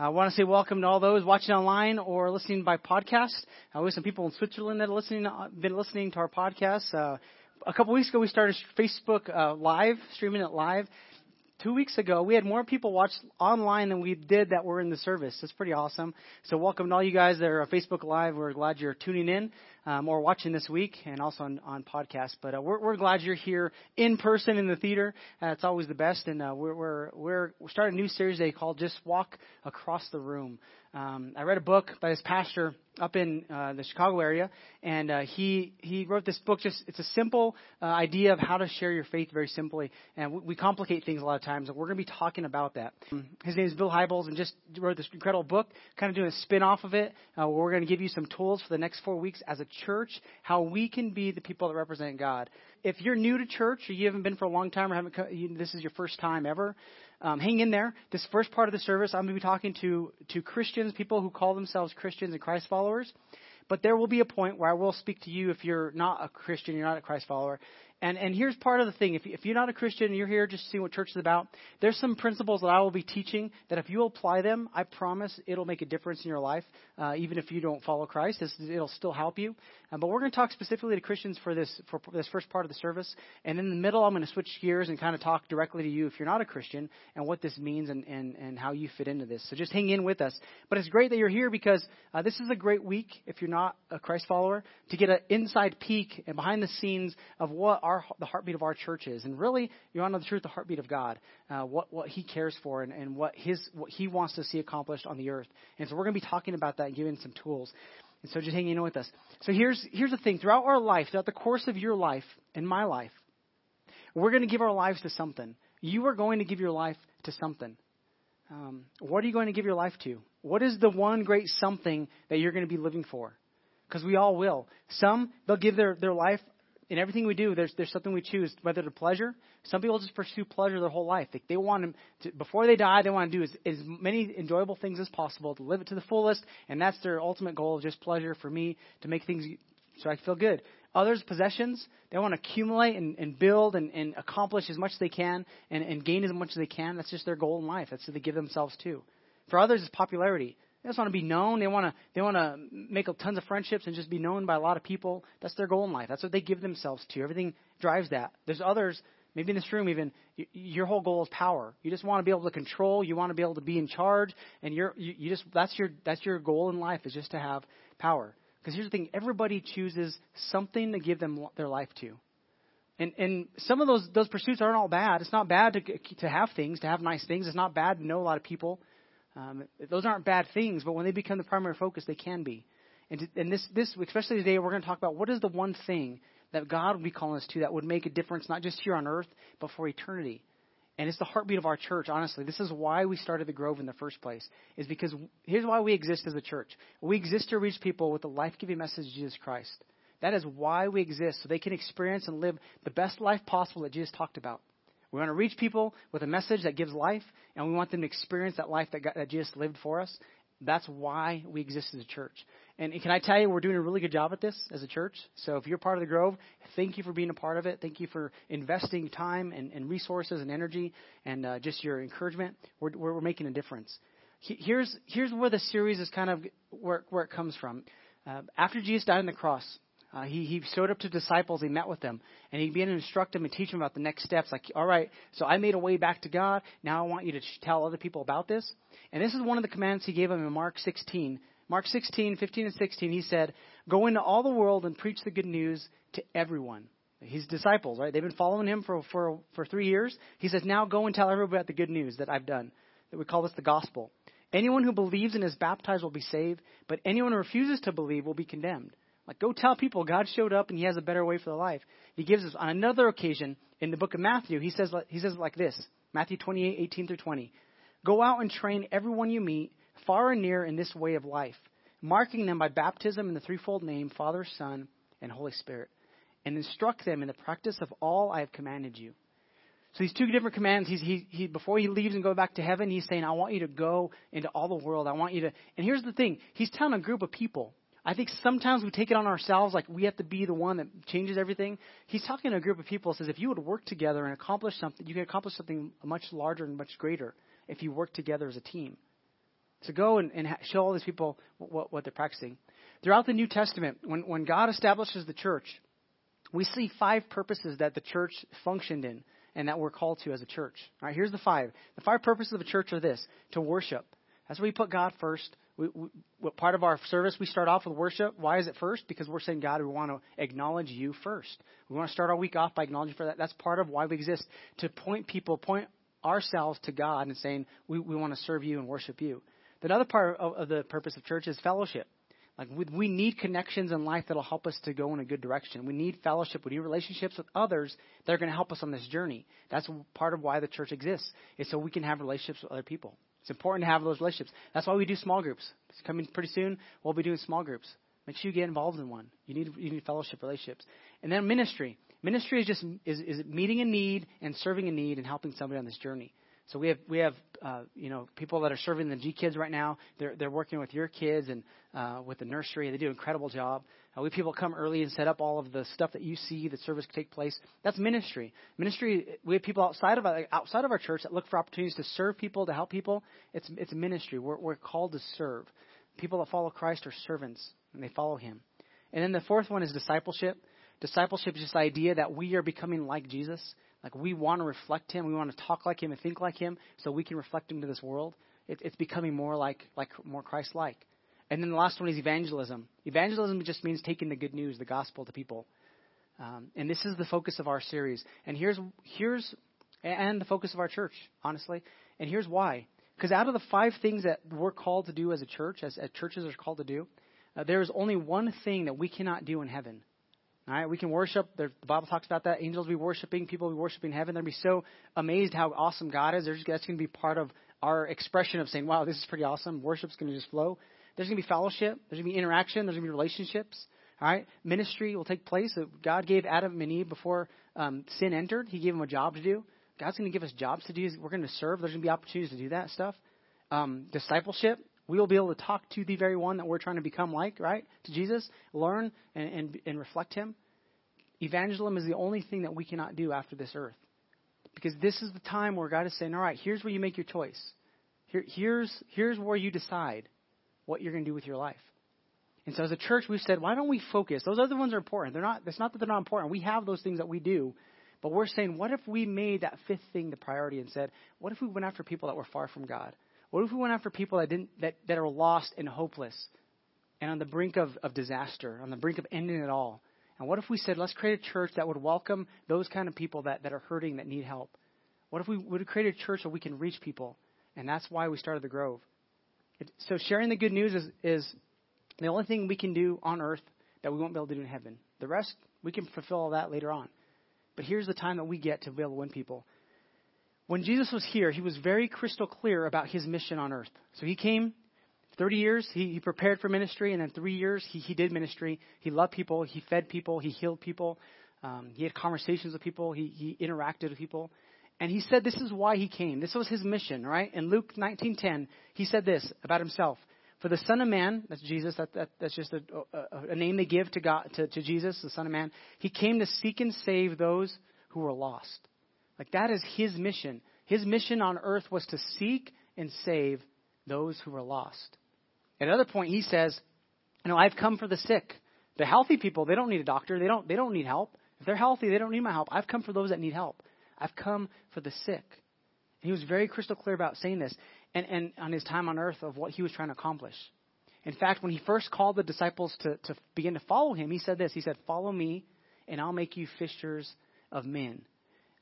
I want to say welcome to all those watching online or listening by podcast. We have some people in Switzerland that have been listening to our podcast. A couple weeks ago, we started Facebook Live, streaming it live. 2 weeks ago, we had more people watch online than we did that were in the service. That's pretty awesome. So welcome to all you guys that are on Facebook Live. We're glad you're tuning in or watching this week and also on podcast. But we're glad you're here in person in the theater. It's always the best. And we're starting a new series they call Just Walk Across the Room. I read a book by this pastor up in the Chicago area, and he wrote this book. It's a simple idea of how to share your faith very simply, and we complicate things a lot of times, and we're going to be talking about that. His name is Bill Hybels, and just wrote this incredible book, kind of doing a spin-off of it, where we're going to give you some tools for the next 4 weeks as a church, how we can be the people that represent God. If you're new to church or you haven't been for a long time or this is your first time ever, hang in there. This first part of the service, I'm going to be talking to Christians, people who call themselves Christians and Christ followers. But there will be a point where I will speak to you if you're not a Christian, you're not a Christ follower. And here's part of the thing. If you're not a Christian and you're here just to see what church is about, there's some principles that I will be teaching that if you apply them, I promise it'll make a difference in your life. Even if you don't follow Christ, it'll still help you. But we're going to talk specifically to Christians for this first part of the service. And in the middle, I'm going to switch gears and kind of talk directly to you if you're not a Christian and what this means and how you fit into this. So just hang in with us. But it's great that you're here because this is a great week, if you're not a Christ follower, to get an inside peek and behind the scenes of what the heartbeat of our church is, and really, you want to know the truth, the heartbeat of God, what He cares for, and what He wants to see accomplished on the earth. And so we're going to be talking about that and giving some tools. And so just hanging in with us. So here's the thing: throughout our life, throughout the course of your life and my life, we're going to give our lives to something. You are going to give your life to something. What are you going to give your life to? What is the one great something that you're going to be living for? Because we all will. Some, they'll give their life. In everything we do, there's something we choose, whether to pleasure. Some people just pursue pleasure their whole life. They want to, before they die, they want to do as many enjoyable things as possible, to live it to the fullest, and that's their ultimate goal, just pleasure for me, to make things so I feel good. Others, possessions, they want to accumulate and build and accomplish as much as they can and gain as much as they can. That's just their goal in life. That's what they give themselves to. For others, it's popularity. They just want to be known. They want to make tons of friendships and just be known by a lot of people. That's their goal in life. That's what they give themselves to. Everything drives that. There's others, maybe in this room even, your whole goal is power. You just want to be able to control. You want to be able to be in charge, and that's your goal in life, is just to have power. Because here's the thing: everybody chooses something to give them their life to. And some of those pursuits aren't all bad. It's not bad to have things, to have nice things. It's not bad to know a lot of people. Those aren't bad things, but when they become the primary focus, they can be. And this especially today, we're going to talk about what is the one thing that God would be calling us to that would make a difference, not just here on earth, but for eternity. And it's the heartbeat of our church, honestly. This is why we started the Grove in the first place, is because here's why we exist as a church. We exist to reach people with the life-giving message of Jesus Christ. That is why we exist, so they can experience and live the best life possible that Jesus talked about. We want to reach people with a message that gives life, and we want them to experience that life that Jesus lived for us. That's why we exist as a church. And can I tell you, we're doing a really good job at this as a church. So if you're part of the Grove, thank you for being a part of it. Thank you for investing time and resources and energy and just your encouragement. We're making a difference. Here's where the series is kind of where it comes from. After Jesus died on the cross, he showed up to disciples, he met with them, and he began to instruct them and teach them about the next steps. Like, all right, so I made a way back to God. Now I want you to tell other people about this. And this is one of the commands he gave them in Mark 16. Mark 16, 15 and 16, he said, "Go into all the world and preach the good news to everyone." His disciples, right? They've been following him for 3 years. He says, "Now go and tell everybody about the good news that I've done." That we call this the gospel. "Anyone who believes and is baptized will be saved, but anyone who refuses to believe will be condemned." Like, go tell people God showed up and he has a better way for their life. He gives us on another occasion in the book of Matthew. He says like this, Matthew 28, 18 through 20. "Go out and train everyone you meet, far and near, in this way of life, marking them by baptism in the threefold name, Father, Son, and Holy Spirit, and instruct them in the practice of all I have commanded you." So these two different commands, before he leaves and goes back to heaven, he's saying, I want you to go into all the world. I want you to, and here's the thing, he's telling a group of people. I think sometimes we take it on ourselves, like we have to be the one that changes everything. He's talking to a group of people, says if you would work together and accomplish something, you can accomplish something much larger and much greater if you work together as a team. to go and show all these people what they're practicing. Throughout the New Testament, when God establishes the church, we see five purposes that the church functioned in and that we're called to as a church. All right, here's the five. The five purposes of a church are this: to worship. That's where we put God first. What part of our service, we start off with worship. Why is it first? Because we're saying, God, we want to acknowledge you first. We want to start our week off by acknowledging for that. That's part of why we exist, to point people, point ourselves to God and saying, we want to serve you and worship you. Then other part of the purpose of church is fellowship. Like we need connections in life that will help us to go in a good direction. We need fellowship. We need relationships with others that are going to help us on this journey. That's part of why the church exists, is so we can have relationships with other people. It's important to have those relationships. That's why we do small groups. It's coming pretty soon. We'll be doing small groups. Make sure you get involved in one. You need fellowship, relationships. And then ministry. Ministry is just is meeting a need and serving a need and helping somebody on this journey. So we have people that are serving the G Kids right now. They're working with your kids and with the nursery. They do an incredible job. We have people come early and set up all of the stuff that you see, the service can take place. That's ministry. Ministry. We have people outside of our church that look for opportunities to serve people, to help people. It's ministry. We're called to serve. People that follow Christ are servants and they follow him. And then the fourth one is discipleship. Discipleship is just the idea that we are becoming like Jesus. Like we want to reflect him. We want to talk like him and think like him so we can reflect him to this world. It's becoming more like more Christ-like. And then the last one is evangelism. Evangelism just means taking the good news, the gospel to people. And this is the focus of our series. And here's the focus of our church, honestly. And here's why. Because out of the five things that we're called to do as a church, as churches are called to do, there is only one thing that we cannot do in heaven. All right, we can worship. The Bible talks about that. Angels will be worshiping. People will be worshiping heaven. They'll be so amazed how awesome God is. That's going to be part of our expression of saying, wow, this is pretty awesome. Worship's going to just flow. There's going to be fellowship. There's going to be interaction. There's going to be relationships. All right, ministry will take place. God gave Adam and Eve before sin entered. He gave them a job to do. God's going to give us jobs to do. We're going to serve. There's going to be opportunities to do that stuff. Discipleship. We will be able to talk to the very one that we're trying to become like, right? To Jesus, learn and reflect him. Evangelism is the only thing that we cannot do after this earth. Because this is the time where God is saying, all right, here's where you make your choice. Here's where you decide what you're going to do with your life. And so as a church, we've said, why don't we focus? Those other ones are important. It's not that they're not important. We have those things that we do. But we're saying, what if we made that fifth thing the priority and said, what if we went after people that were far from God? What if we went after people that are lost and hopeless and on the brink of disaster, on the brink of ending it all? And what if we said, let's create a church that would welcome those kind of people that are hurting, that need help? What if we would create a church where we can reach people? And that's why we started The Grove. So sharing the good news is the only thing we can do on earth that we won't be able to do in heaven. The rest, we can fulfill all that later on. But here's the time that we get to be able to win people. When Jesus was here, he was very crystal clear about his mission on earth. So he came 30 years. He prepared for ministry. And then 3 years, he did ministry. He loved people. He fed people. He healed people. He had conversations with people. He interacted with people. And he said this is why he came. This was his mission, right? In Luke 19:10, he said this about himself. For the Son of Man, that's Jesus. That's just a name they give to God, to Jesus, the Son of Man. He came to seek and save those who were lost. Like that is his mission. His mission on earth was to seek and save those who were lost. At another point, he says, I've come for the sick. The healthy people, they don't need a doctor. They don't need help. If they're healthy, they don't need my help. I've come for those that need help. I've come for the sick. And he was very crystal clear about saying this and on his time on earth of what he was trying to accomplish. In fact, when he first called the disciples to begin to follow him, he said this. He said, follow me and I'll make you fishers of men.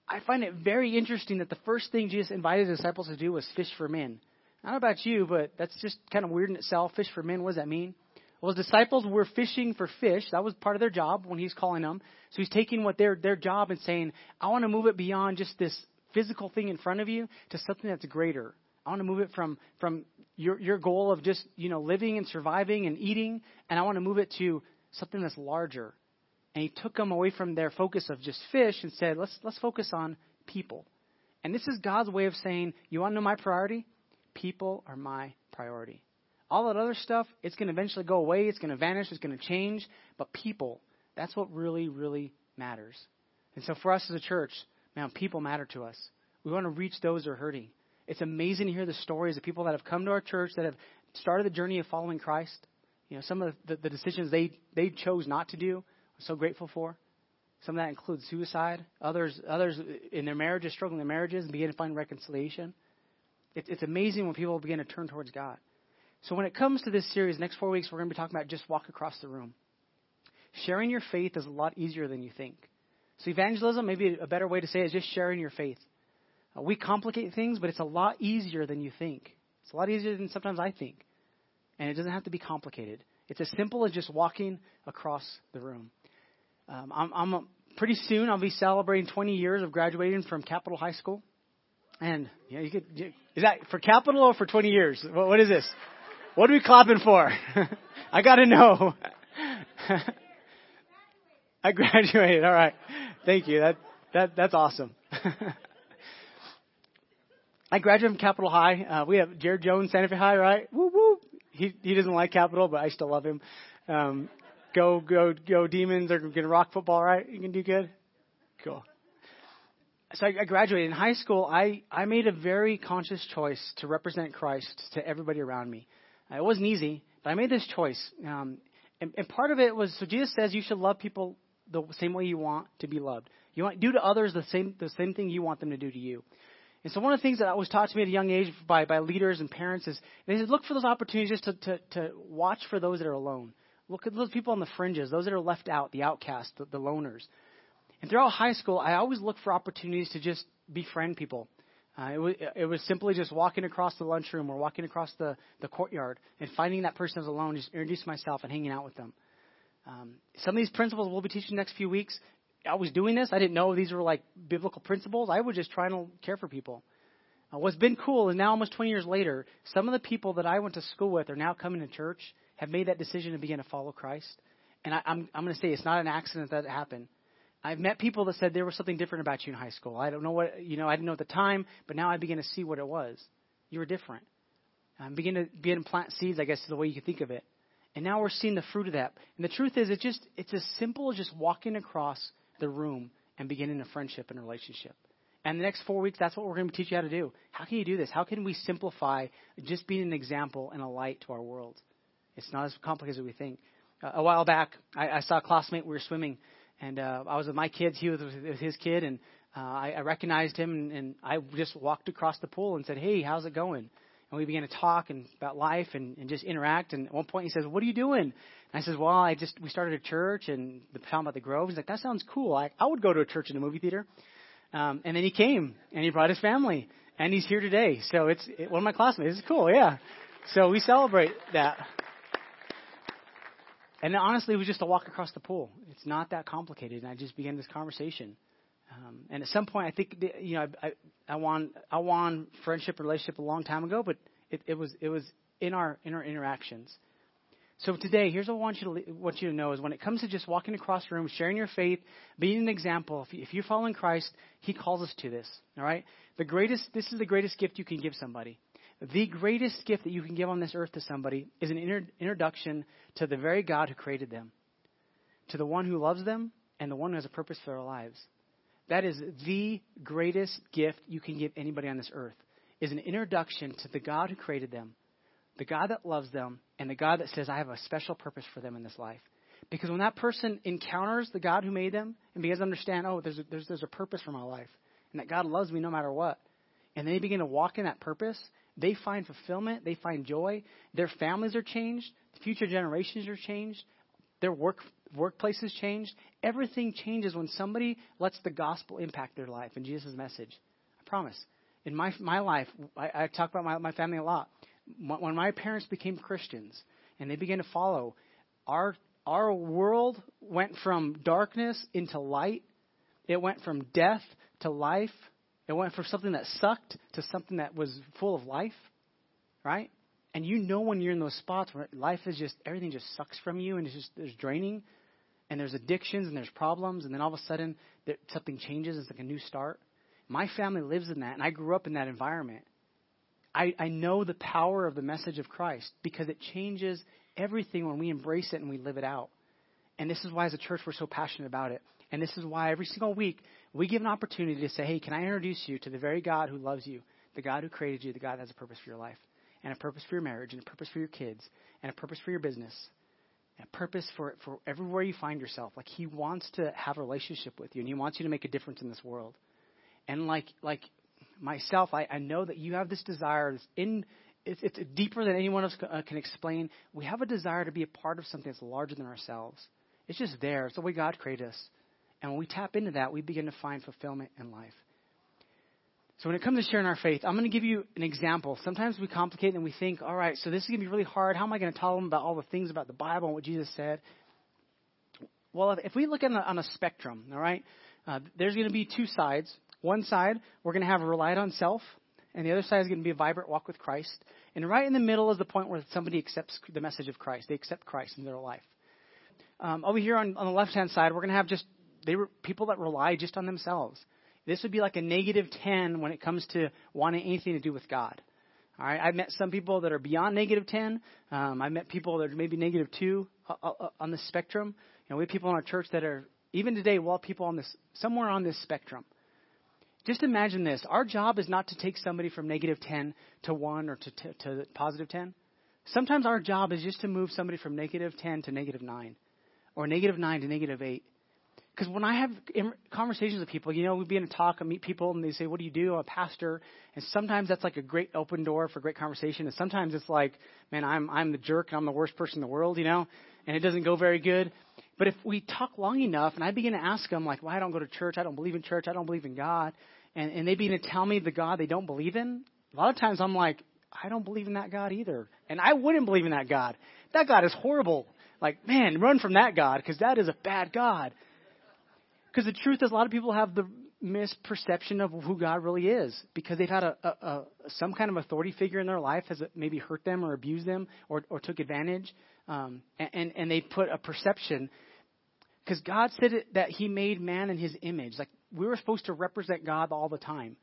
I find it very interesting that the first thing Jesus invited his disciples to do was fish for men. I don't know about you, but that's just kind of weird in itself. Fish for men, what does that mean? Well, his disciples were fishing for fish. That was part of their job when he's calling them. So he's taking what their job and saying, I want to move it beyond just this physical thing in front of you to something that's greater. I want to move it from your goal of just, living and surviving and eating, and I want to move it to something that's larger. And he took them away from their focus of just fish and said, let's focus on people. And this is God's way of saying, you want to know my priority? People are my priority. All that other stuff, it's going to eventually go away. It's going to vanish. It's going to change. But people, that's what really, really matters. And so for us as a church, man, people matter to us. We want to reach those who are hurting. It's amazing to hear the stories of people that have come to our church, that have started the journey of following Christ. You know, some of the decisions they chose not to do, I'm so grateful for. Some of that includes suicide. Others in their marriages, struggling in their marriages, and begin to find reconciliation. It's amazing when people begin to turn towards God. So when it comes to this series, next 4 weeks, we're going to be talking about just walk across the room. Sharing your faith is a lot easier than you think. So evangelism, maybe a better way to say it, is just sharing your faith. We complicate things, but it's a lot easier than you think. It's a lot easier than sometimes I think. And it doesn't have to be complicated. It's as simple as just walking across the room. Pretty soon I'll be celebrating 20 years of graduating from Capitol High School. And yeah, is that for Capitol or for 20 years? What is this? What are we clapping for? I got to know. I graduated. All right. Thank you. That's awesome. I graduated from Capitol High. We have Jared Jones, Santa Fe High, right? Woo woo. He doesn't like Capitol, but I still love him. Go Demons. They're going to rock football, right? You can do good. Cool. So I graduated. In high school, I made a very conscious choice to represent Christ to everybody around me. It wasn't easy, but I made this choice. And part of it was, so Jesus says you should love people the same way you want to be loved. You want do to others the same thing you want them to do to you. And so one of the things that was taught to me at a young age by leaders and parents is they said, look for those opportunities just to watch for those that are alone. Look at those people on the fringes, those that are left out, the outcasts, the loners. And throughout high school, I always looked for opportunities to just befriend people. It was simply just walking across the lunchroom or walking across the courtyard and finding that person who's alone, just introducing myself and hanging out with them. Some of these principles we'll be teaching the next few weeks. I was doing this. I didn't know these were like biblical principles. I was just trying to care for people. What's been cool is now almost 20 years later, some of the people that I went to school with are now coming to church, have made that decision to begin to follow Christ. And I'm going to say it's not an accident that it happened. I've met people that said there was something different about you in high school. I don't know what, I didn't know at the time, but now I begin to see what it was. You were different. Begin to plant seeds, I guess, is the way you can think of it. And now we're seeing the fruit of that. And the truth is, it's as simple as just walking across the room and beginning a friendship and a relationship. And the next 4 weeks, that's what we're going to teach you how to do. How can you do this? How can we simplify just being an example and a light to our world? It's not as complicated as we think. A while back, I saw a classmate. We were swimming. And I was with my kids. He was with his kid, and I recognized him, and I just walked across the pool and said, "Hey, how's it going?" And we began to talk about life and just interact. And at one point, he says, "What are you doing?" And I says, "Well, we started a church and talking about the Grove." He's like, "That sounds cool. I would go to a church in a movie theater." And then he came and he brought his family, and he's here today. So it's one of my classmates. It's cool, yeah. So we celebrate that. And honestly, it was just a walk across the pool. It's not that complicated. And I just began this conversation. And at some point, I think, I won friendship, relationship a long time ago, but it was in our interactions. So today, here's what I want you to know is when it comes to just walking across the room, sharing your faith, being an example, if you're following Christ, he calls us to this. All right. This is the greatest gift you can give somebody. The greatest gift that you can give on this earth to somebody is an introduction to the very God who created them, to the one who loves them and the one who has a purpose for their lives. That is the greatest gift you can give anybody on this earth, is an introduction to the God who created them, the God that loves them, and the God that says, I have a special purpose for them in this life. Because when that person encounters the God who made them and begins to understand, oh, there's a purpose for my life, and that God loves me no matter what, and they begin to walk in that purpose, they find fulfillment. They find joy. Their families are changed. Future generations are changed. Their workplace is changed. Everything changes when somebody lets the gospel impact their life and Jesus' message. I promise. In my life, I talk about my family a lot. When my parents became Christians and they began to follow, our world went from darkness into light. It went from death to life. It went from something that sucked to something that was full of life, right? And when you're in those spots where life is just, everything just sucks from you and there's draining and there's addictions and there's problems. And then all of a sudden something changes. It's like a new start. My family lives in that. And I grew up in that environment. I know the power of the message of Christ because it changes everything when we embrace it and we live it out. And this is why as a church, we're so passionate about it. And this is why every single week we give an opportunity to say, hey, can I introduce you to the very God who loves you, the God who created you, the God that has a purpose for your life, and a purpose for your marriage, and a purpose for your kids, and a purpose for your business, and a purpose for everywhere you find yourself. Like, he wants to have a relationship with you, and he wants you to make a difference in this world. And like myself, I know that you have this desire, it's deeper than anyone else can explain. We have a desire to be a part of something that's larger than ourselves. It's just there. It's the way God created us. And when we tap into that, we begin to find fulfillment in life. So when it comes to sharing our faith, I'm going to give you an example. Sometimes we complicate and we think, all right, so this is going to be really hard. How am I going to tell them about all the things about the Bible and what Jesus said? Well, if we look on a spectrum, all right, there's going to be two sides. One side, we're going to have relied on self, and the other side is going to be a vibrant walk with Christ. And right in the middle is the point where somebody accepts the message of Christ. They accept Christ in their life. Over here on the left-hand side, we're going to have people that rely just on themselves. This would be like a negative 10 when it comes to wanting anything to do with God. All right, I've met some people that are beyond negative 10. I've met people that are maybe negative 2 on the spectrum. You know, we have people in our church that are, even today, we'll have people somewhere on this spectrum. Just imagine this. Our job is not to take somebody from negative 10 to 1 or to positive 10. Sometimes our job is just to move somebody from negative 10 to negative 9 or negative 9 to negative 8. Because when I have conversations with people, you know, we'd be in a talk and meet people and they say, what do you do? I'm a pastor. And sometimes that's like a great open door for great conversation. And sometimes it's like, man, I'm the jerk. I'm the worst person in the world, you know, and it doesn't go very good. But if we talk long enough and I begin to ask them like, well, I don't go to church. I don't believe in church. I don't believe in God. And they begin to tell me the God they don't believe in. A lot of times I'm like, I don't believe in that God either. And I wouldn't believe in that God. That God is horrible. Like, man, run from that God because that is a bad God. Because the truth is a lot of people have the misperception of who God really is because they've had some kind of authority figure in their life has maybe hurt them or abused them or took advantage. And they put a perception because God said that he made man in his image. Like we were supposed to represent God all the time.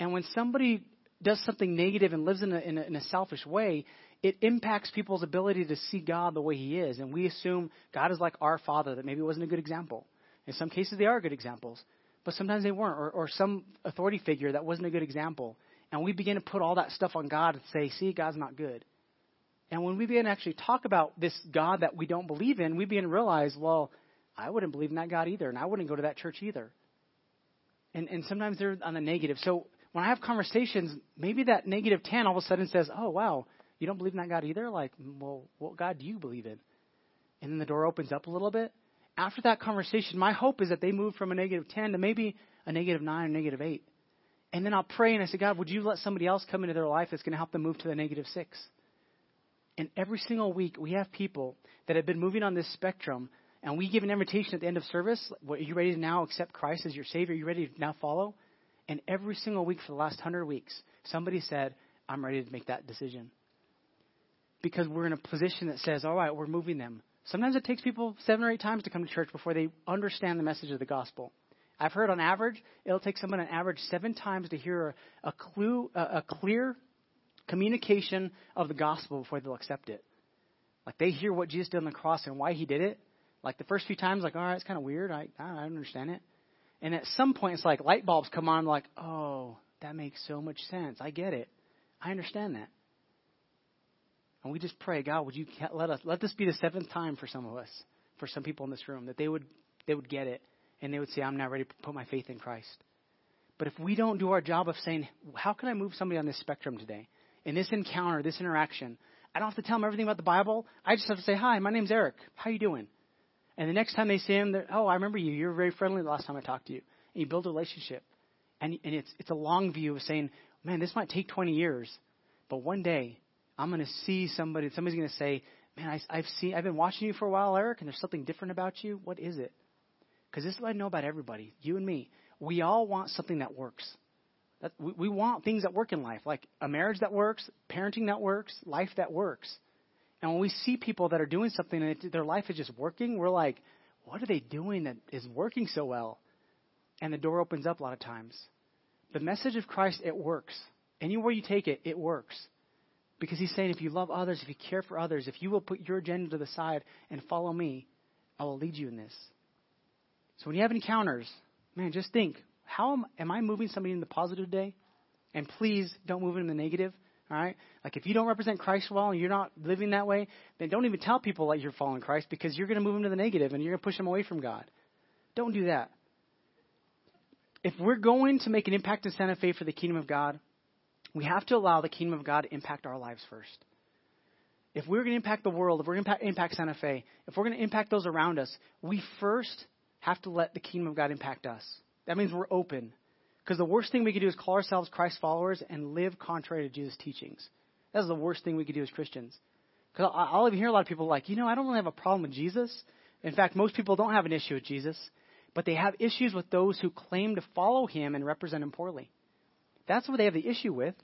And when somebody does something negative and lives in a selfish way, it impacts people's ability to see God the way he is. And we assume God is like our father that maybe wasn't a good example. In some cases, they are good examples, but sometimes they weren't, or some authority figure that wasn't a good example. And we begin to put all that stuff on God and say, see, God's not good. And when we begin to actually talk about this God that we don't believe in, we begin to realize, well, I wouldn't believe in that God either, and I wouldn't go to that church either. And sometimes they're on the negative. So when I have conversations, maybe that negative 10 all of a sudden says, oh, wow, you don't believe in that God either? Like, well, what God do you believe in? And then the door opens up a little bit. After that conversation, my hope is that they move from a negative 10 to maybe a negative 9 or negative 8. And then I'll pray and I say, God, would you let somebody else come into their life that's going to help them move to the negative 6? And every single week we have people that have been moving on this spectrum and we give an invitation at the end of service. Are you ready to now accept Christ as your Savior? Are you ready to now follow? And every single week for the last 100 weeks, somebody said, I'm ready to make that decision. Because we're in a position that says, all right, we're moving them. Sometimes it takes people 7 or 8 times to come to church before they understand the message of the gospel. I've heard on average, it'll take someone on average 7 times to hear a clear communication of the gospel before they'll accept it. Like they hear what Jesus did on the cross and why he did it. Like the first few times, like, all right, it's kind of weird. I don't understand it. And at some point, it's like light bulbs come on like, oh, that makes so much sense. I get it. I understand that. And we just pray, God, would you let this be the 7th time for some of us, for some people in this room, that they would get it and they would say, I'm now ready to put my faith in Christ. But if we don't do our job of saying, how can I move somebody on this spectrum today? In this encounter, this interaction, I don't have to tell them everything about the Bible. I just have to say, hi, my name's Eric. How you doing? And the next time they see him, oh, I remember you. You were very friendly the last time I talked to you. And you build a relationship. And it's a long view of saying, man, this might take 20 years, but one day, I'm going to see somebody. Somebody's going to say, man, I've been watching you for a while, Eric, and there's something different about you. What is it? Because this is what I know about everybody, you and me. We all want something that works. We want things that work in life, like a marriage that works, parenting that works, life that works. And when we see people that are doing something and their life is just working, we're like, what are they doing that is working so well? And the door opens up a lot of times. The message of Christ, it works. Anywhere you take it, it works. Because he's saying, if you love others, if you care for others, if you will put your agenda to the side and follow me, I will lead you in this. So when you have encounters, man, just think, how am I moving somebody in the positive today? And please don't move in the negative, all right? Like if you don't represent Christ well and you're not living that way, then don't even tell people that you're following Christ, because you're going to move them to the negative and you're going to push them away from God. Don't do that. If we're going to make an impact in Santa Fe for the kingdom of God, we have to allow the kingdom of God to impact our lives first. If we're going to impact the world, if we're going to impact Santa Fe, if we're going to impact those around us, we first have to let the kingdom of God impact us. That means we're open. Because the worst thing we could do is call ourselves Christ followers and live contrary to Jesus' teachings. That's the worst thing we could do as Christians. Because I'll even hear a lot of people like, you know, I don't really have a problem with Jesus. In fact, most people don't have an issue with Jesus. But they have issues with those who claim to follow him and represent him poorly. That's what they have the issue with.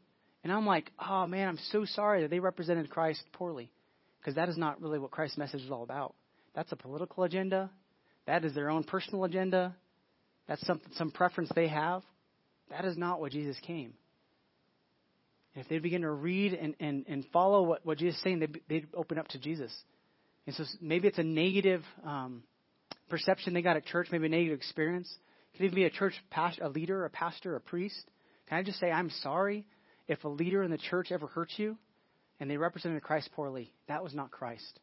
And I'm like, oh, man, I'm so sorry that they represented Christ poorly, because that is not really what Christ's message is all about. That's a political agenda. That is their own personal agenda. That's some preference they have. That is not what Jesus came. And if they begin to read and follow what Jesus is saying, they'd open up to Jesus. And so maybe it's a negative perception they got at church, maybe a negative experience. It could even be a church a leader, a pastor, a priest. Can I just say, I'm sorry if a leader in the church ever hurt you and they represented Christ poorly. That was not Christ.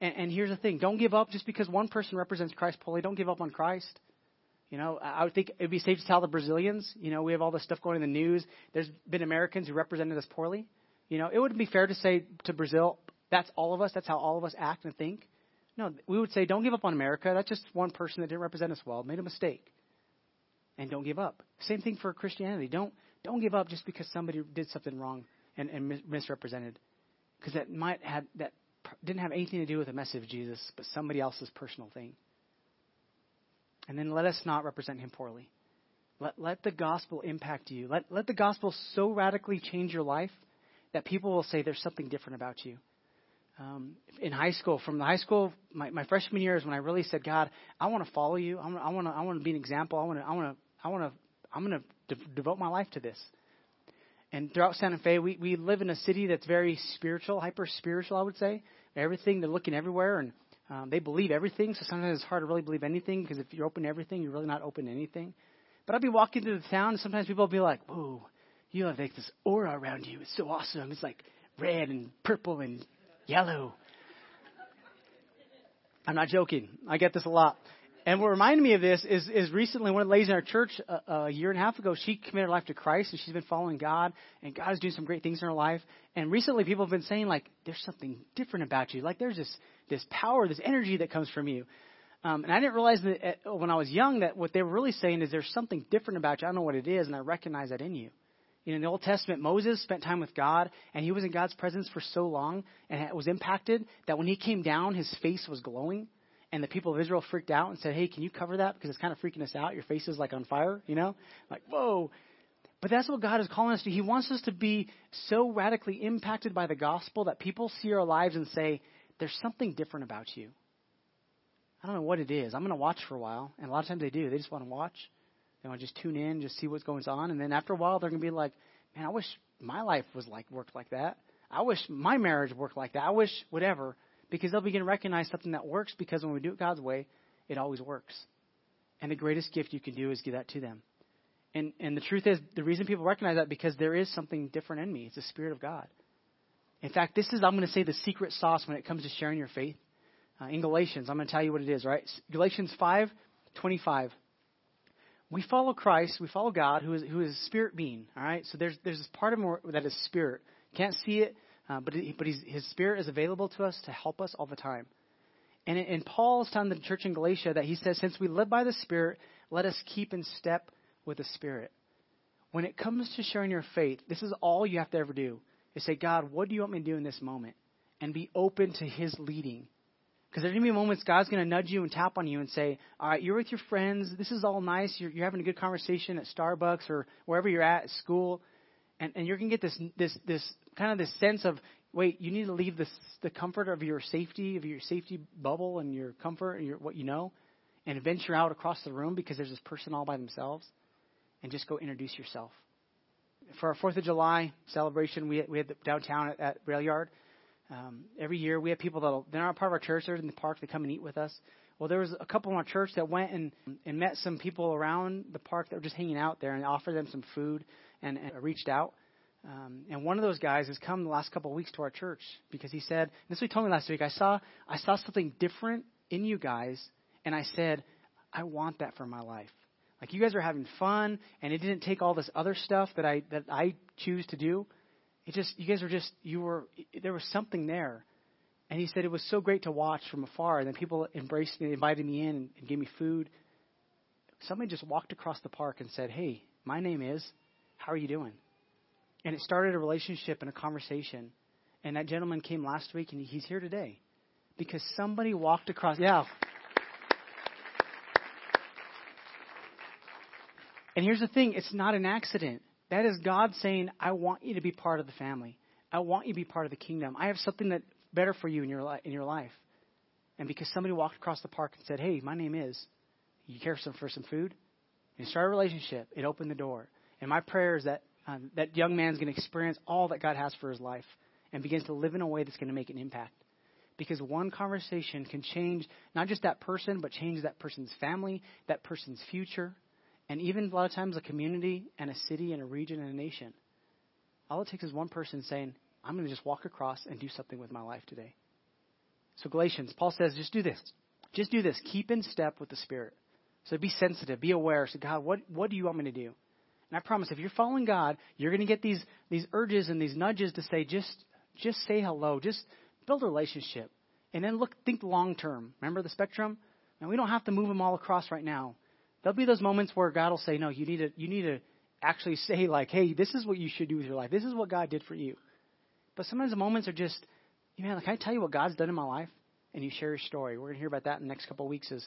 And here's the thing. Don't give up just because one person represents Christ poorly. Don't give up on Christ. You know, I would think it would be safe to tell the Brazilians, you know, we have all this stuff going in the news. There's been Americans who represented us poorly. You know, it wouldn't be fair to say to Brazil, that's all of us. That's how all of us act and think. No, we would say, don't give up on America. That's just one person that didn't represent us well, made a mistake. And don't give up. Same thing for Christianity. Don't give up just because somebody did something wrong and misrepresented. Because that didn't have anything to do with the message of Jesus, but somebody else's personal thing. And then let us not represent him poorly. Let the gospel impact you. Let the gospel so radically change your life that people will say there's something different about you. In high school, my freshman year is when I really said, God, I want to follow you. I want to be an example. I'm going to devote my life to this. And throughout Santa Fe, we live in a city that's very spiritual, hyper spiritual, I would say. Everything, they're looking everywhere, and they believe everything, so sometimes it's hard to really believe anything, because if you're open to everything, you're really not open to anything. But I'll be walking through the town, and sometimes people will be like, whoa, you have like this aura around you. It's so awesome. It's like red and purple and yellow. I'm not joking. I get this a lot. And what reminded me of this is recently one of the ladies in our church a year and a half ago, she committed her life to Christ, and she's been following God, and God is doing some great things in her life. And recently people have been saying, like, there's something different about you. Like, there's this power, this energy that comes from you. And I didn't realize that when I was young that what they were really saying is there's something different about you. I don't know what it is, and I recognize that in you. You know, in the Old Testament, Moses spent time with God, and he was in God's presence for so long and was impacted that when he came down, his face was glowing. And the people of Israel freaked out and said, hey, can you cover that? Because it's kind of freaking us out. Your face is like on fire, you know? Like, whoa. But that's what God is calling us to. He wants us to be so radically impacted by the gospel that people see our lives and say, there's something different about you. I don't know what it is. I'm going to watch for a while. And a lot of times they do. They just want to watch. They want to just tune in, just see what's going on. And then after a while, they're going to be like, man, I wish my life worked like that. I wish my marriage worked like that. I wish whatever. Because they'll begin to recognize something that works, because when we do it God's way, it always works. And the greatest gift you can do is give that to them. And the truth is, the reason people recognize that, because there is something different in me. It's the Spirit of God. In fact, this is, I'm going to say, the secret sauce when it comes to sharing your faith. In Galatians, I'm going to tell you what it is, right? Galatians 5:25. We follow Christ, we follow God, who is a spirit being, all right? So there's this part of him that is spirit. Can't see it. But his Spirit is available to us to help us all the time. And Paul's telling the church in Galatia that he says, since we live by the Spirit, let us keep in step with the Spirit. When it comes to sharing your faith, this is all you have to ever do, is say, God, what do you want me to do in this moment? And be open to his leading. Because there's going to be moments God's going to nudge you and tap on you and say, all right, you're with your friends. This is all nice. You're having a good conversation at Starbucks or wherever you're at school. And you're going to get this kind of this sense of, wait, you need to leave the comfort of your safety bubble and your comfort and what you know, and venture out across the room, because there's this person all by themselves, and just go introduce yourself. For our 4th of July celebration, we had downtown at Rail Yard. Every year we have people they're not part of our church, they're in the park, they come and eat with us. Well, there was a couple in our church that went and met some people around the park that were just hanging out there and offered them some food and reached out. And one of those guys has come the last couple of weeks to our church because he said, this is what he told me last week, I saw something different in you guys, and I said, I want that for my life. Like, you guys are having fun, and it didn't take all this other stuff that I choose to do. It just, there was something there. And he said it was so great to watch from afar. And then people embraced me, invited me in, and gave me food. Somebody just walked across the park and said, hey, my name is, how are you doing? And it started a relationship and a conversation. And that gentleman came last week, and he's here today because somebody walked across. Yeah. And here's the thing. It's not an accident. That is God saying, I want you to be part of the family. I want you to be part of the kingdom. I have something that's better for you in your life. And because somebody walked across the park and said, hey, my name is, you care for some food? And start a relationship. It opened the door. And my prayer is that that young man's going to experience all that God has for his life and begins to live in a way that's going to make an impact. Because one conversation can change not just that person, but change that person's family, that person's future. And even a lot of times a community and a city and a region and a nation. All it takes is one person saying, I'm going to just walk across and do something with my life today. So Galatians, Paul says, just do this. Just do this. Keep in step with the Spirit. So be sensitive. Be aware. So God, what do you want me to do? And I promise if you're following God, you're going to get these urges and these nudges to say, just say hello. Just build a relationship. And then think long term. Remember the spectrum? Now, we don't have to move them all across right now. There'll be those moments where God will say, no, you need to actually say, like, hey, this is what you should do with your life. This is what God did for you. But sometimes the moments are just, man, like, can I tell you what God's done in my life? And you share your story. We're going to hear about that in the next couple of weeks as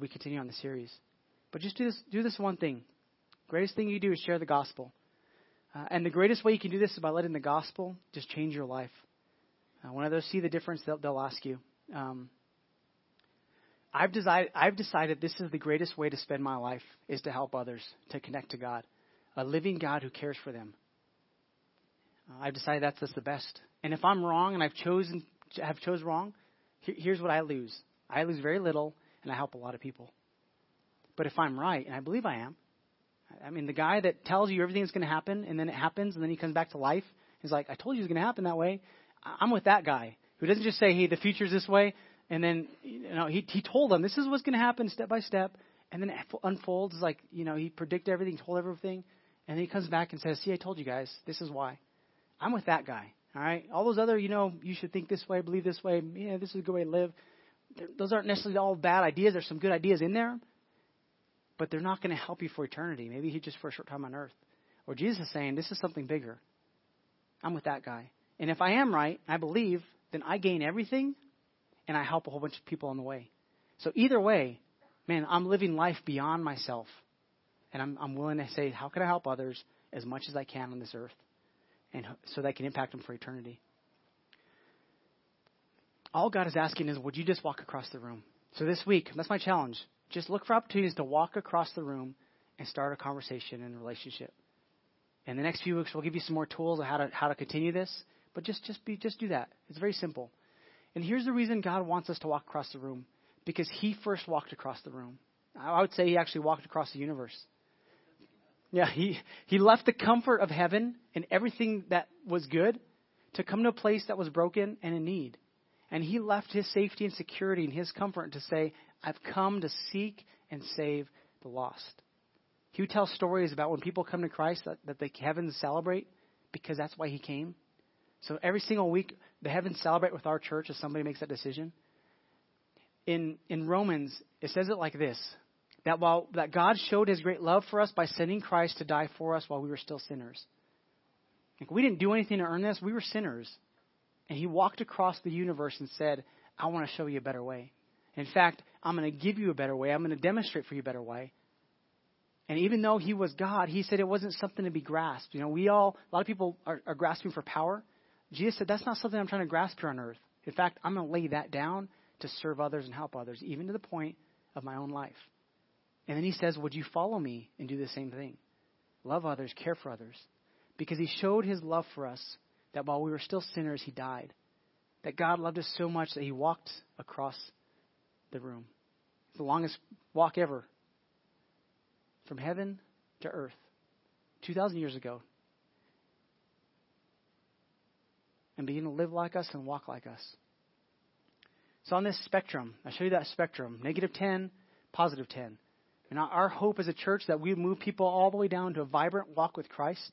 we continue on the series. But just do this one thing. Greatest thing you do is share the gospel. And the greatest way you can do this is by letting the gospel just change your life. When others see the difference, they'll ask you. I've decided this is the greatest way to spend my life, is to help others, to connect to God, a living God who cares for them. I've decided that's just the best. And if I'm wrong and I've chosen wrong, here's what I lose. I lose very little, and I help a lot of people. But if I'm right, and I believe I am, I mean, the guy that tells you everything's going to happen, and then it happens, and then he comes back to life, he's like, I told you it was going to happen that way. I'm with that guy who doesn't just say, hey, the future's this way. And then, he told them, this is what's going to happen step by step. And then it unfolds. It's like, he predicted everything, told everything. And then he comes back and says, see, I told you guys, this is why. I'm with that guy. All right. All those other, you should think this way, believe this way. Yeah, this is a good way to live. Those aren't necessarily all bad ideas. There's some good ideas in there, but they're not going to help you for eternity. Maybe he just for a short time on earth. Or Jesus is saying, this is something bigger. I'm with that guy. And if I am right, I believe, then I gain everything. And I help a whole bunch of people on the way. So either way, man, I'm living life beyond myself. And I'm willing to say, how can I help others as much as I can on this earth? And so that I can impact them for eternity. All God is asking is, would you just walk across the room? So this week, that's my challenge. Just look for opportunities to walk across the room and start a conversation and a relationship. In the next few weeks, we'll give you some more tools on how to continue this. But just do that. It's very simple. And here's the reason God wants us to walk across the room, because he first walked across the room. I would say he actually walked across the universe. Yeah, he left the comfort of heaven and everything that was good to come to a place that was broken and in need. And he left his safety and security and his comfort to say, I've come to seek and save the lost. He would tell stories about when people come to Christ that the heavens celebrate, because that's why he came. So every single week, the heavens celebrate with our church as somebody makes that decision. In Romans, it says it like this, that God showed his great love for us by sending Christ to die for us while we were still sinners. Like, we didn't do anything to earn this. We were sinners. And he walked across the universe and said, I want to show you a better way. In fact, I'm going to give you a better way. I'm going to demonstrate for you a better way. And even though he was God, he said it wasn't something to be grasped. A lot of people are grasping for power. Jesus said, that's not something I'm trying to grasp here on earth. In fact, I'm going to lay that down to serve others and help others, even to the point of my own life. And then he says, would you follow me and do the same thing? Love others, care for others. Because he showed his love for us that while we were still sinners, he died. That God loved us so much that he walked across the room. It's the longest walk ever. From heaven to earth. 2,000 years ago. And begin to live like us and walk like us. So on this spectrum, I show you that spectrum. Negative 10, positive 10. And our hope as a church that we move people all the way down to a vibrant walk with Christ.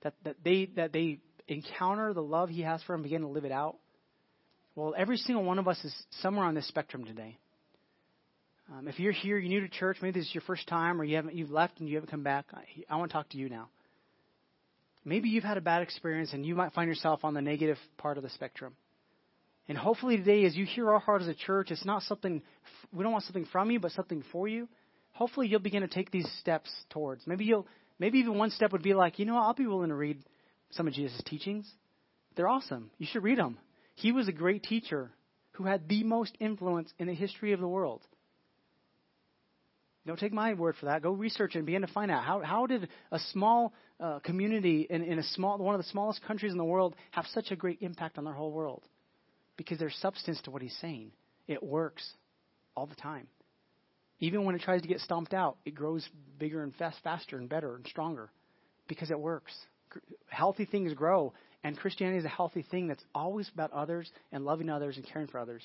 That they encounter the love he has for them and begin to live it out. Well, every single one of us is somewhere on this spectrum today. If you're here, you're new to church, maybe this is your first time, or you've left and you haven't come back, I want to talk to you now. Maybe you've had a bad experience and you might find yourself on the negative part of the spectrum. And hopefully today, as you hear our heart as a church, it's not something, we don't want something from you, but something for you. Hopefully you'll begin to take these steps towards. Maybe even one step would be like, you know, I'll be willing to read some of Jesus' teachings. They're awesome. You should read them. He was a great teacher who had the most influence in the history of the world. Don't take my word for that. Go research and begin to find out. How did a small community in one of the smallest countries in the world have such a great impact on their whole world? Because there's substance to what he's saying. It works all the time. Even when it tries to get stomped out, it grows bigger and faster and better and stronger because it works. Healthy things grow, and Christianity is a healthy thing that's always about others and loving others and caring for others.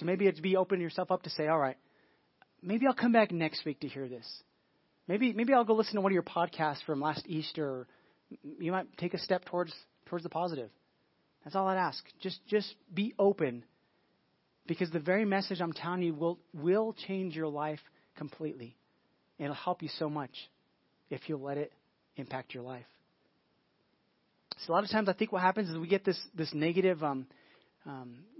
So maybe it's be opening yourself up to say, all right, maybe I'll come back next week to hear this. Maybe I'll go listen to one of your podcasts from last Easter. You might take a step towards the positive. That's all I'd ask. Just be open, because the very message I'm telling you will change your life completely. It'll help you so much if you'll let it impact your life. So a lot of times I think what happens is we get this negative,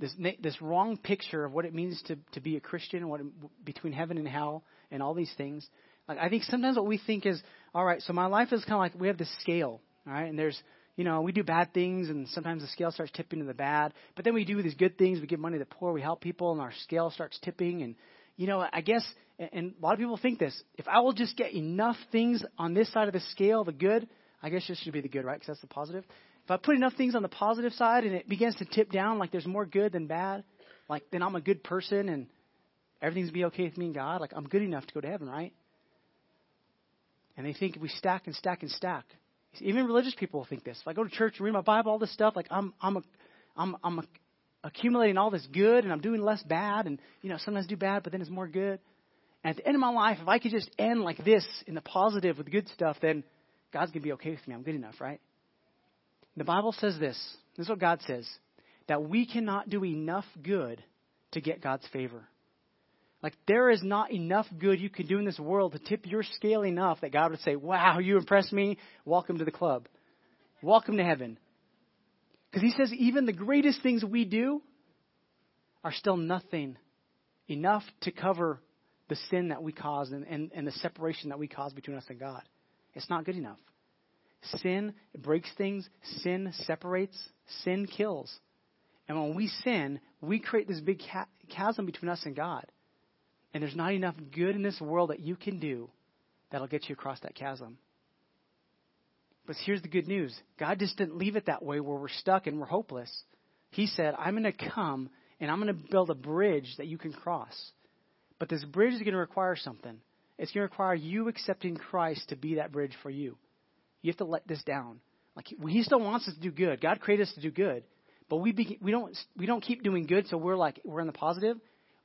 this wrong picture of what it means to be a Christian and between heaven and hell and all these things. Like, I think sometimes what we think is, all right, so my life is kind of like we have this scale, all right, and there's, you know, we do bad things, and sometimes the scale starts tipping to the bad. But then we do these good things. We give money to the poor. We help people, and our scale starts tipping. And, you know, I guess, and a lot of people think this, if I will just get enough things on this side of the scale, the good, I guess this should be the good, right, because that's the positive. If I put enough things on the positive side and it begins to tip down, like there's more good than bad, like then I'm a good person and everything's be okay with me and God, like I'm good enough to go to heaven, right? And they think if we stack and stack and stack. Even religious people think this. If I go to church and read my Bible, all this stuff, like I'm accumulating all this good and I'm doing less bad, and you know, sometimes do bad, but then it's more good. And at the end of my life, if I could just end like this in the positive with good stuff, then God's gonna be okay with me. I'm good enough, right? The Bible says this. This is what God says, that we cannot do enough good to get God's favor. Like, there is not enough good you can do in this world to tip your scale enough that God would say, wow, you impressed me. Welcome to the club. Welcome to heaven. Because he says even the greatest things we do are still nothing enough to cover the sin that we cause and the separation that we cause between us and God. It's not good enough. Sin breaks things. Sin separates. Sin kills. And when we sin, we create this big chasm between us and God. And there's not enough good in this world that you can do that'll get you across that chasm. But here's the good news. God just didn't leave it that way where we're stuck and we're hopeless. He said, I'm going to come and I'm going to build a bridge that you can cross. But this bridge is going to require something. It's going to require you accepting Christ to be that bridge for you. You have to let this down. Like, he still wants us to do good. God created us to do good. But we don't keep doing good, so we're in the positive.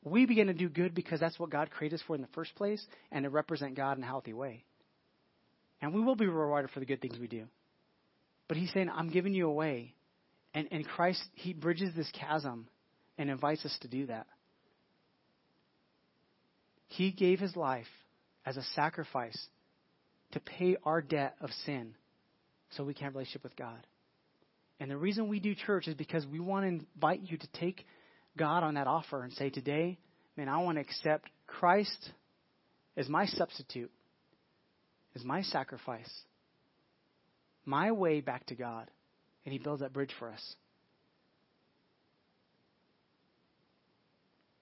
We begin to do good because that's what God created us for in the first place, and to represent God in a healthy way. And we will be rewarded for the good things we do. But he's saying, I'm giving you a way. And Christ, he bridges this chasm and invites us to do that. He gave his life as a sacrifice to pay our debt of sin so we can have a relationship with God. And the reason we do church is because we want to invite you to take God on that offer and say, today, man, I want to accept Christ as my substitute, as my sacrifice, my way back to God. And he builds that bridge for us.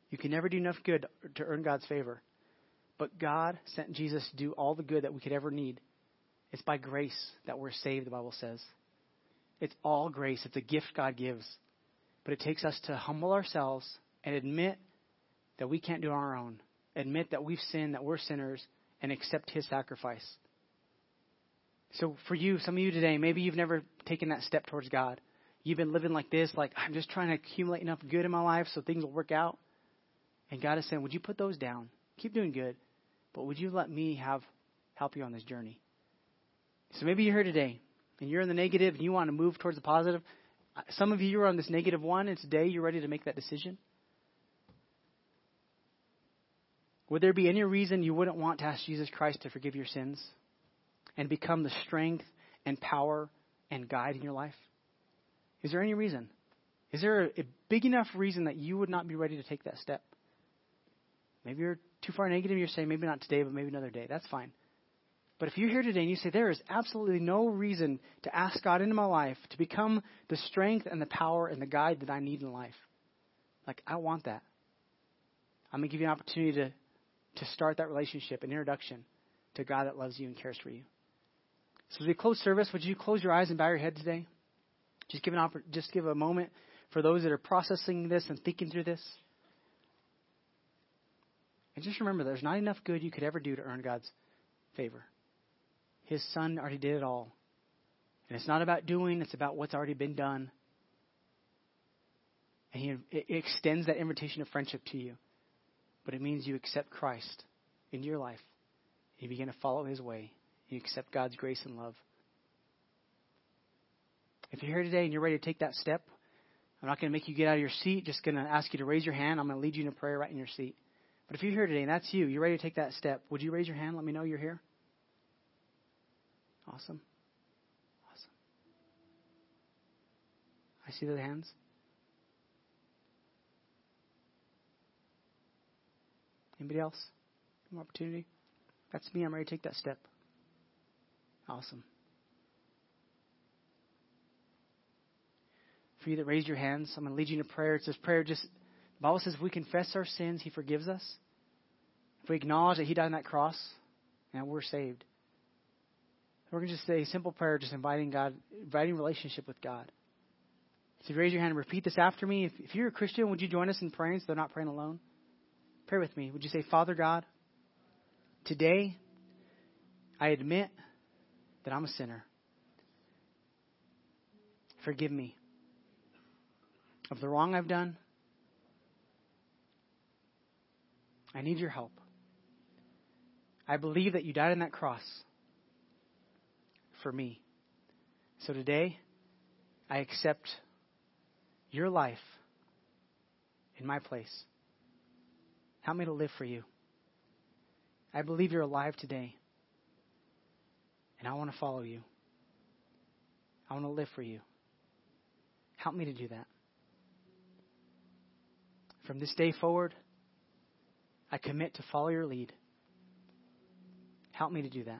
You can never do enough good to earn God's favor, but God sent Jesus to do all the good that we could ever need. It's by grace that we're saved, the Bible says. It's all grace. It's a gift God gives. But it takes us to humble ourselves and admit that we can't do it on our own. admit that we've sinned, that we're sinners, and accept his sacrifice. So for you, some of you today, maybe you've never taken that step towards God. You've been living like this, like, I'm just trying to accumulate enough good in my life so things will work out. And God is saying, would you put those down? Keep doing good. But would you let me help you on this journey? So maybe you're here today, and you're in the negative, and you want to move towards the positive. Some of you are on this negative one, and today you're ready to make that decision. Would there be any reason you wouldn't want to ask Jesus Christ to forgive your sins and become the strength and power and guide in your life? Is there any reason? Is there a big enough reason that you would not be ready to take that step? Maybe you're too far negative. You're saying maybe not today, but maybe another day. That's fine. But if you're here today and you say there is absolutely no reason to ask God into my life to become the strength and the power and the guide that I need in life, like I want that, I'm going to give you an opportunity to start that relationship, an introduction to God that loves you and cares for you. So as we close service, would you close your eyes and bow your head today? Just give a moment for those that are processing this and thinking through this. And just remember, there's not enough good you could ever do to earn God's favor. His son already did it all. And it's not about doing, it's about what's already been done. And it extends that invitation of friendship to you. But it means you accept Christ into your life. You begin to follow his way. You accept God's grace and love. If you're here today and you're ready to take that step, I'm not going to make you get out of your seat. Just going to ask you to raise your hand. I'm going to lead you in a prayer right in your seat. But if you're here today and that's you, you're ready to take that step, would you raise your hand? Let me know you're here. Awesome. I see the hands. Anybody else? More opportunity? That's me. I'm ready to take that step. Awesome. For you that raised your hands, I'm going to lead you in a prayer. It's this prayer. The Bible says if we confess our sins, he forgives us. If we acknowledge that he died on that cross, now we're saved. We're going to just say a simple prayer, just inviting relationship with God. So if you raise your hand and repeat this after me. If you're a Christian, would you join us in praying so they're not praying alone? Pray with me. Would you say, Father God, today I admit that I'm a sinner. Forgive me of the wrong I've done. I need your help. I believe that you died on that cross for me. So today, I accept your life in my place. Help me to live for you. I believe you're alive today. And I want to follow you. I want to live for you. Help me to do that. From this day forward, I commit to follow your lead. Help me to do that.